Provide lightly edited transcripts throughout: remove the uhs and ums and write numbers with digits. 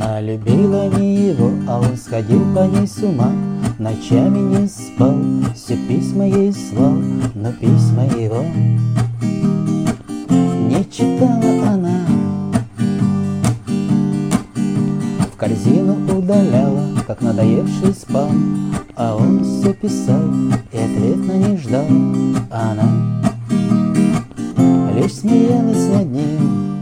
Она любила не его, а он сходил по ней с ума. Ночами не спал, все письма ей слал, но письма его не читала она. В корзину удаляла, как надоевший спам, а он все писал и ответ на них ждал. Она лишь смеялась над ним.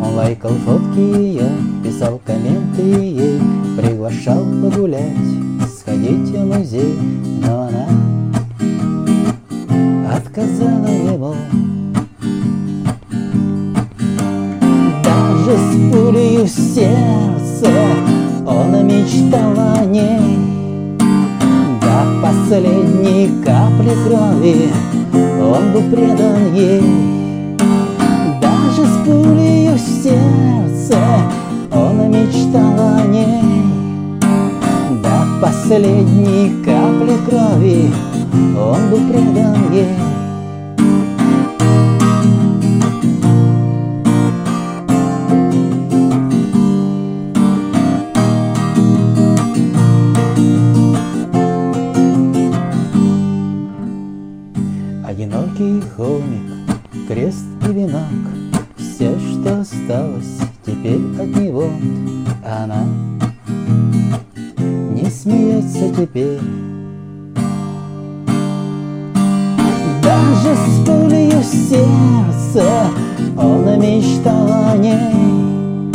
Он лайкал фотки ее, писал комменты ей, приглашал погулять, сходить в музей, но она отказала ему. Даже с пулей в сердце он мечтал о ней. До последней капли крови он был предан ей. Даже с пулей в сердце он мечтал о ней. До последней капли крови он был предан ей. Одинокий холмик, крест и венок, все, что осталось теперь от него. Она не смеется теперь. Даже с пулей в сердце он мечтал о ней.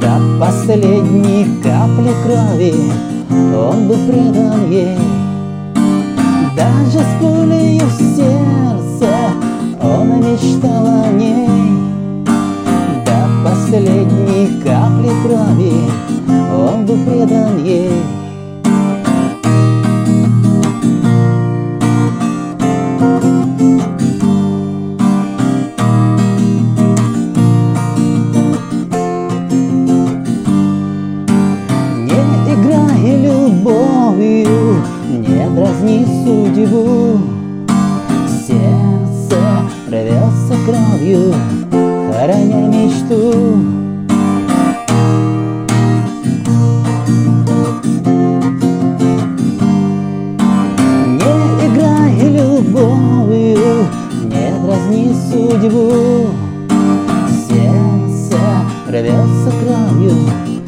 До последней капли крови он был предан ей. Даже с пулей в сердце он мечтал о ней. До последней капли крови он был предан ей. Не играй любовью, не дразни судьбу. Сердце рвется кровью, хороня мечту. Не играй любовью, не дразни судьбу. Сердце рвется кровью,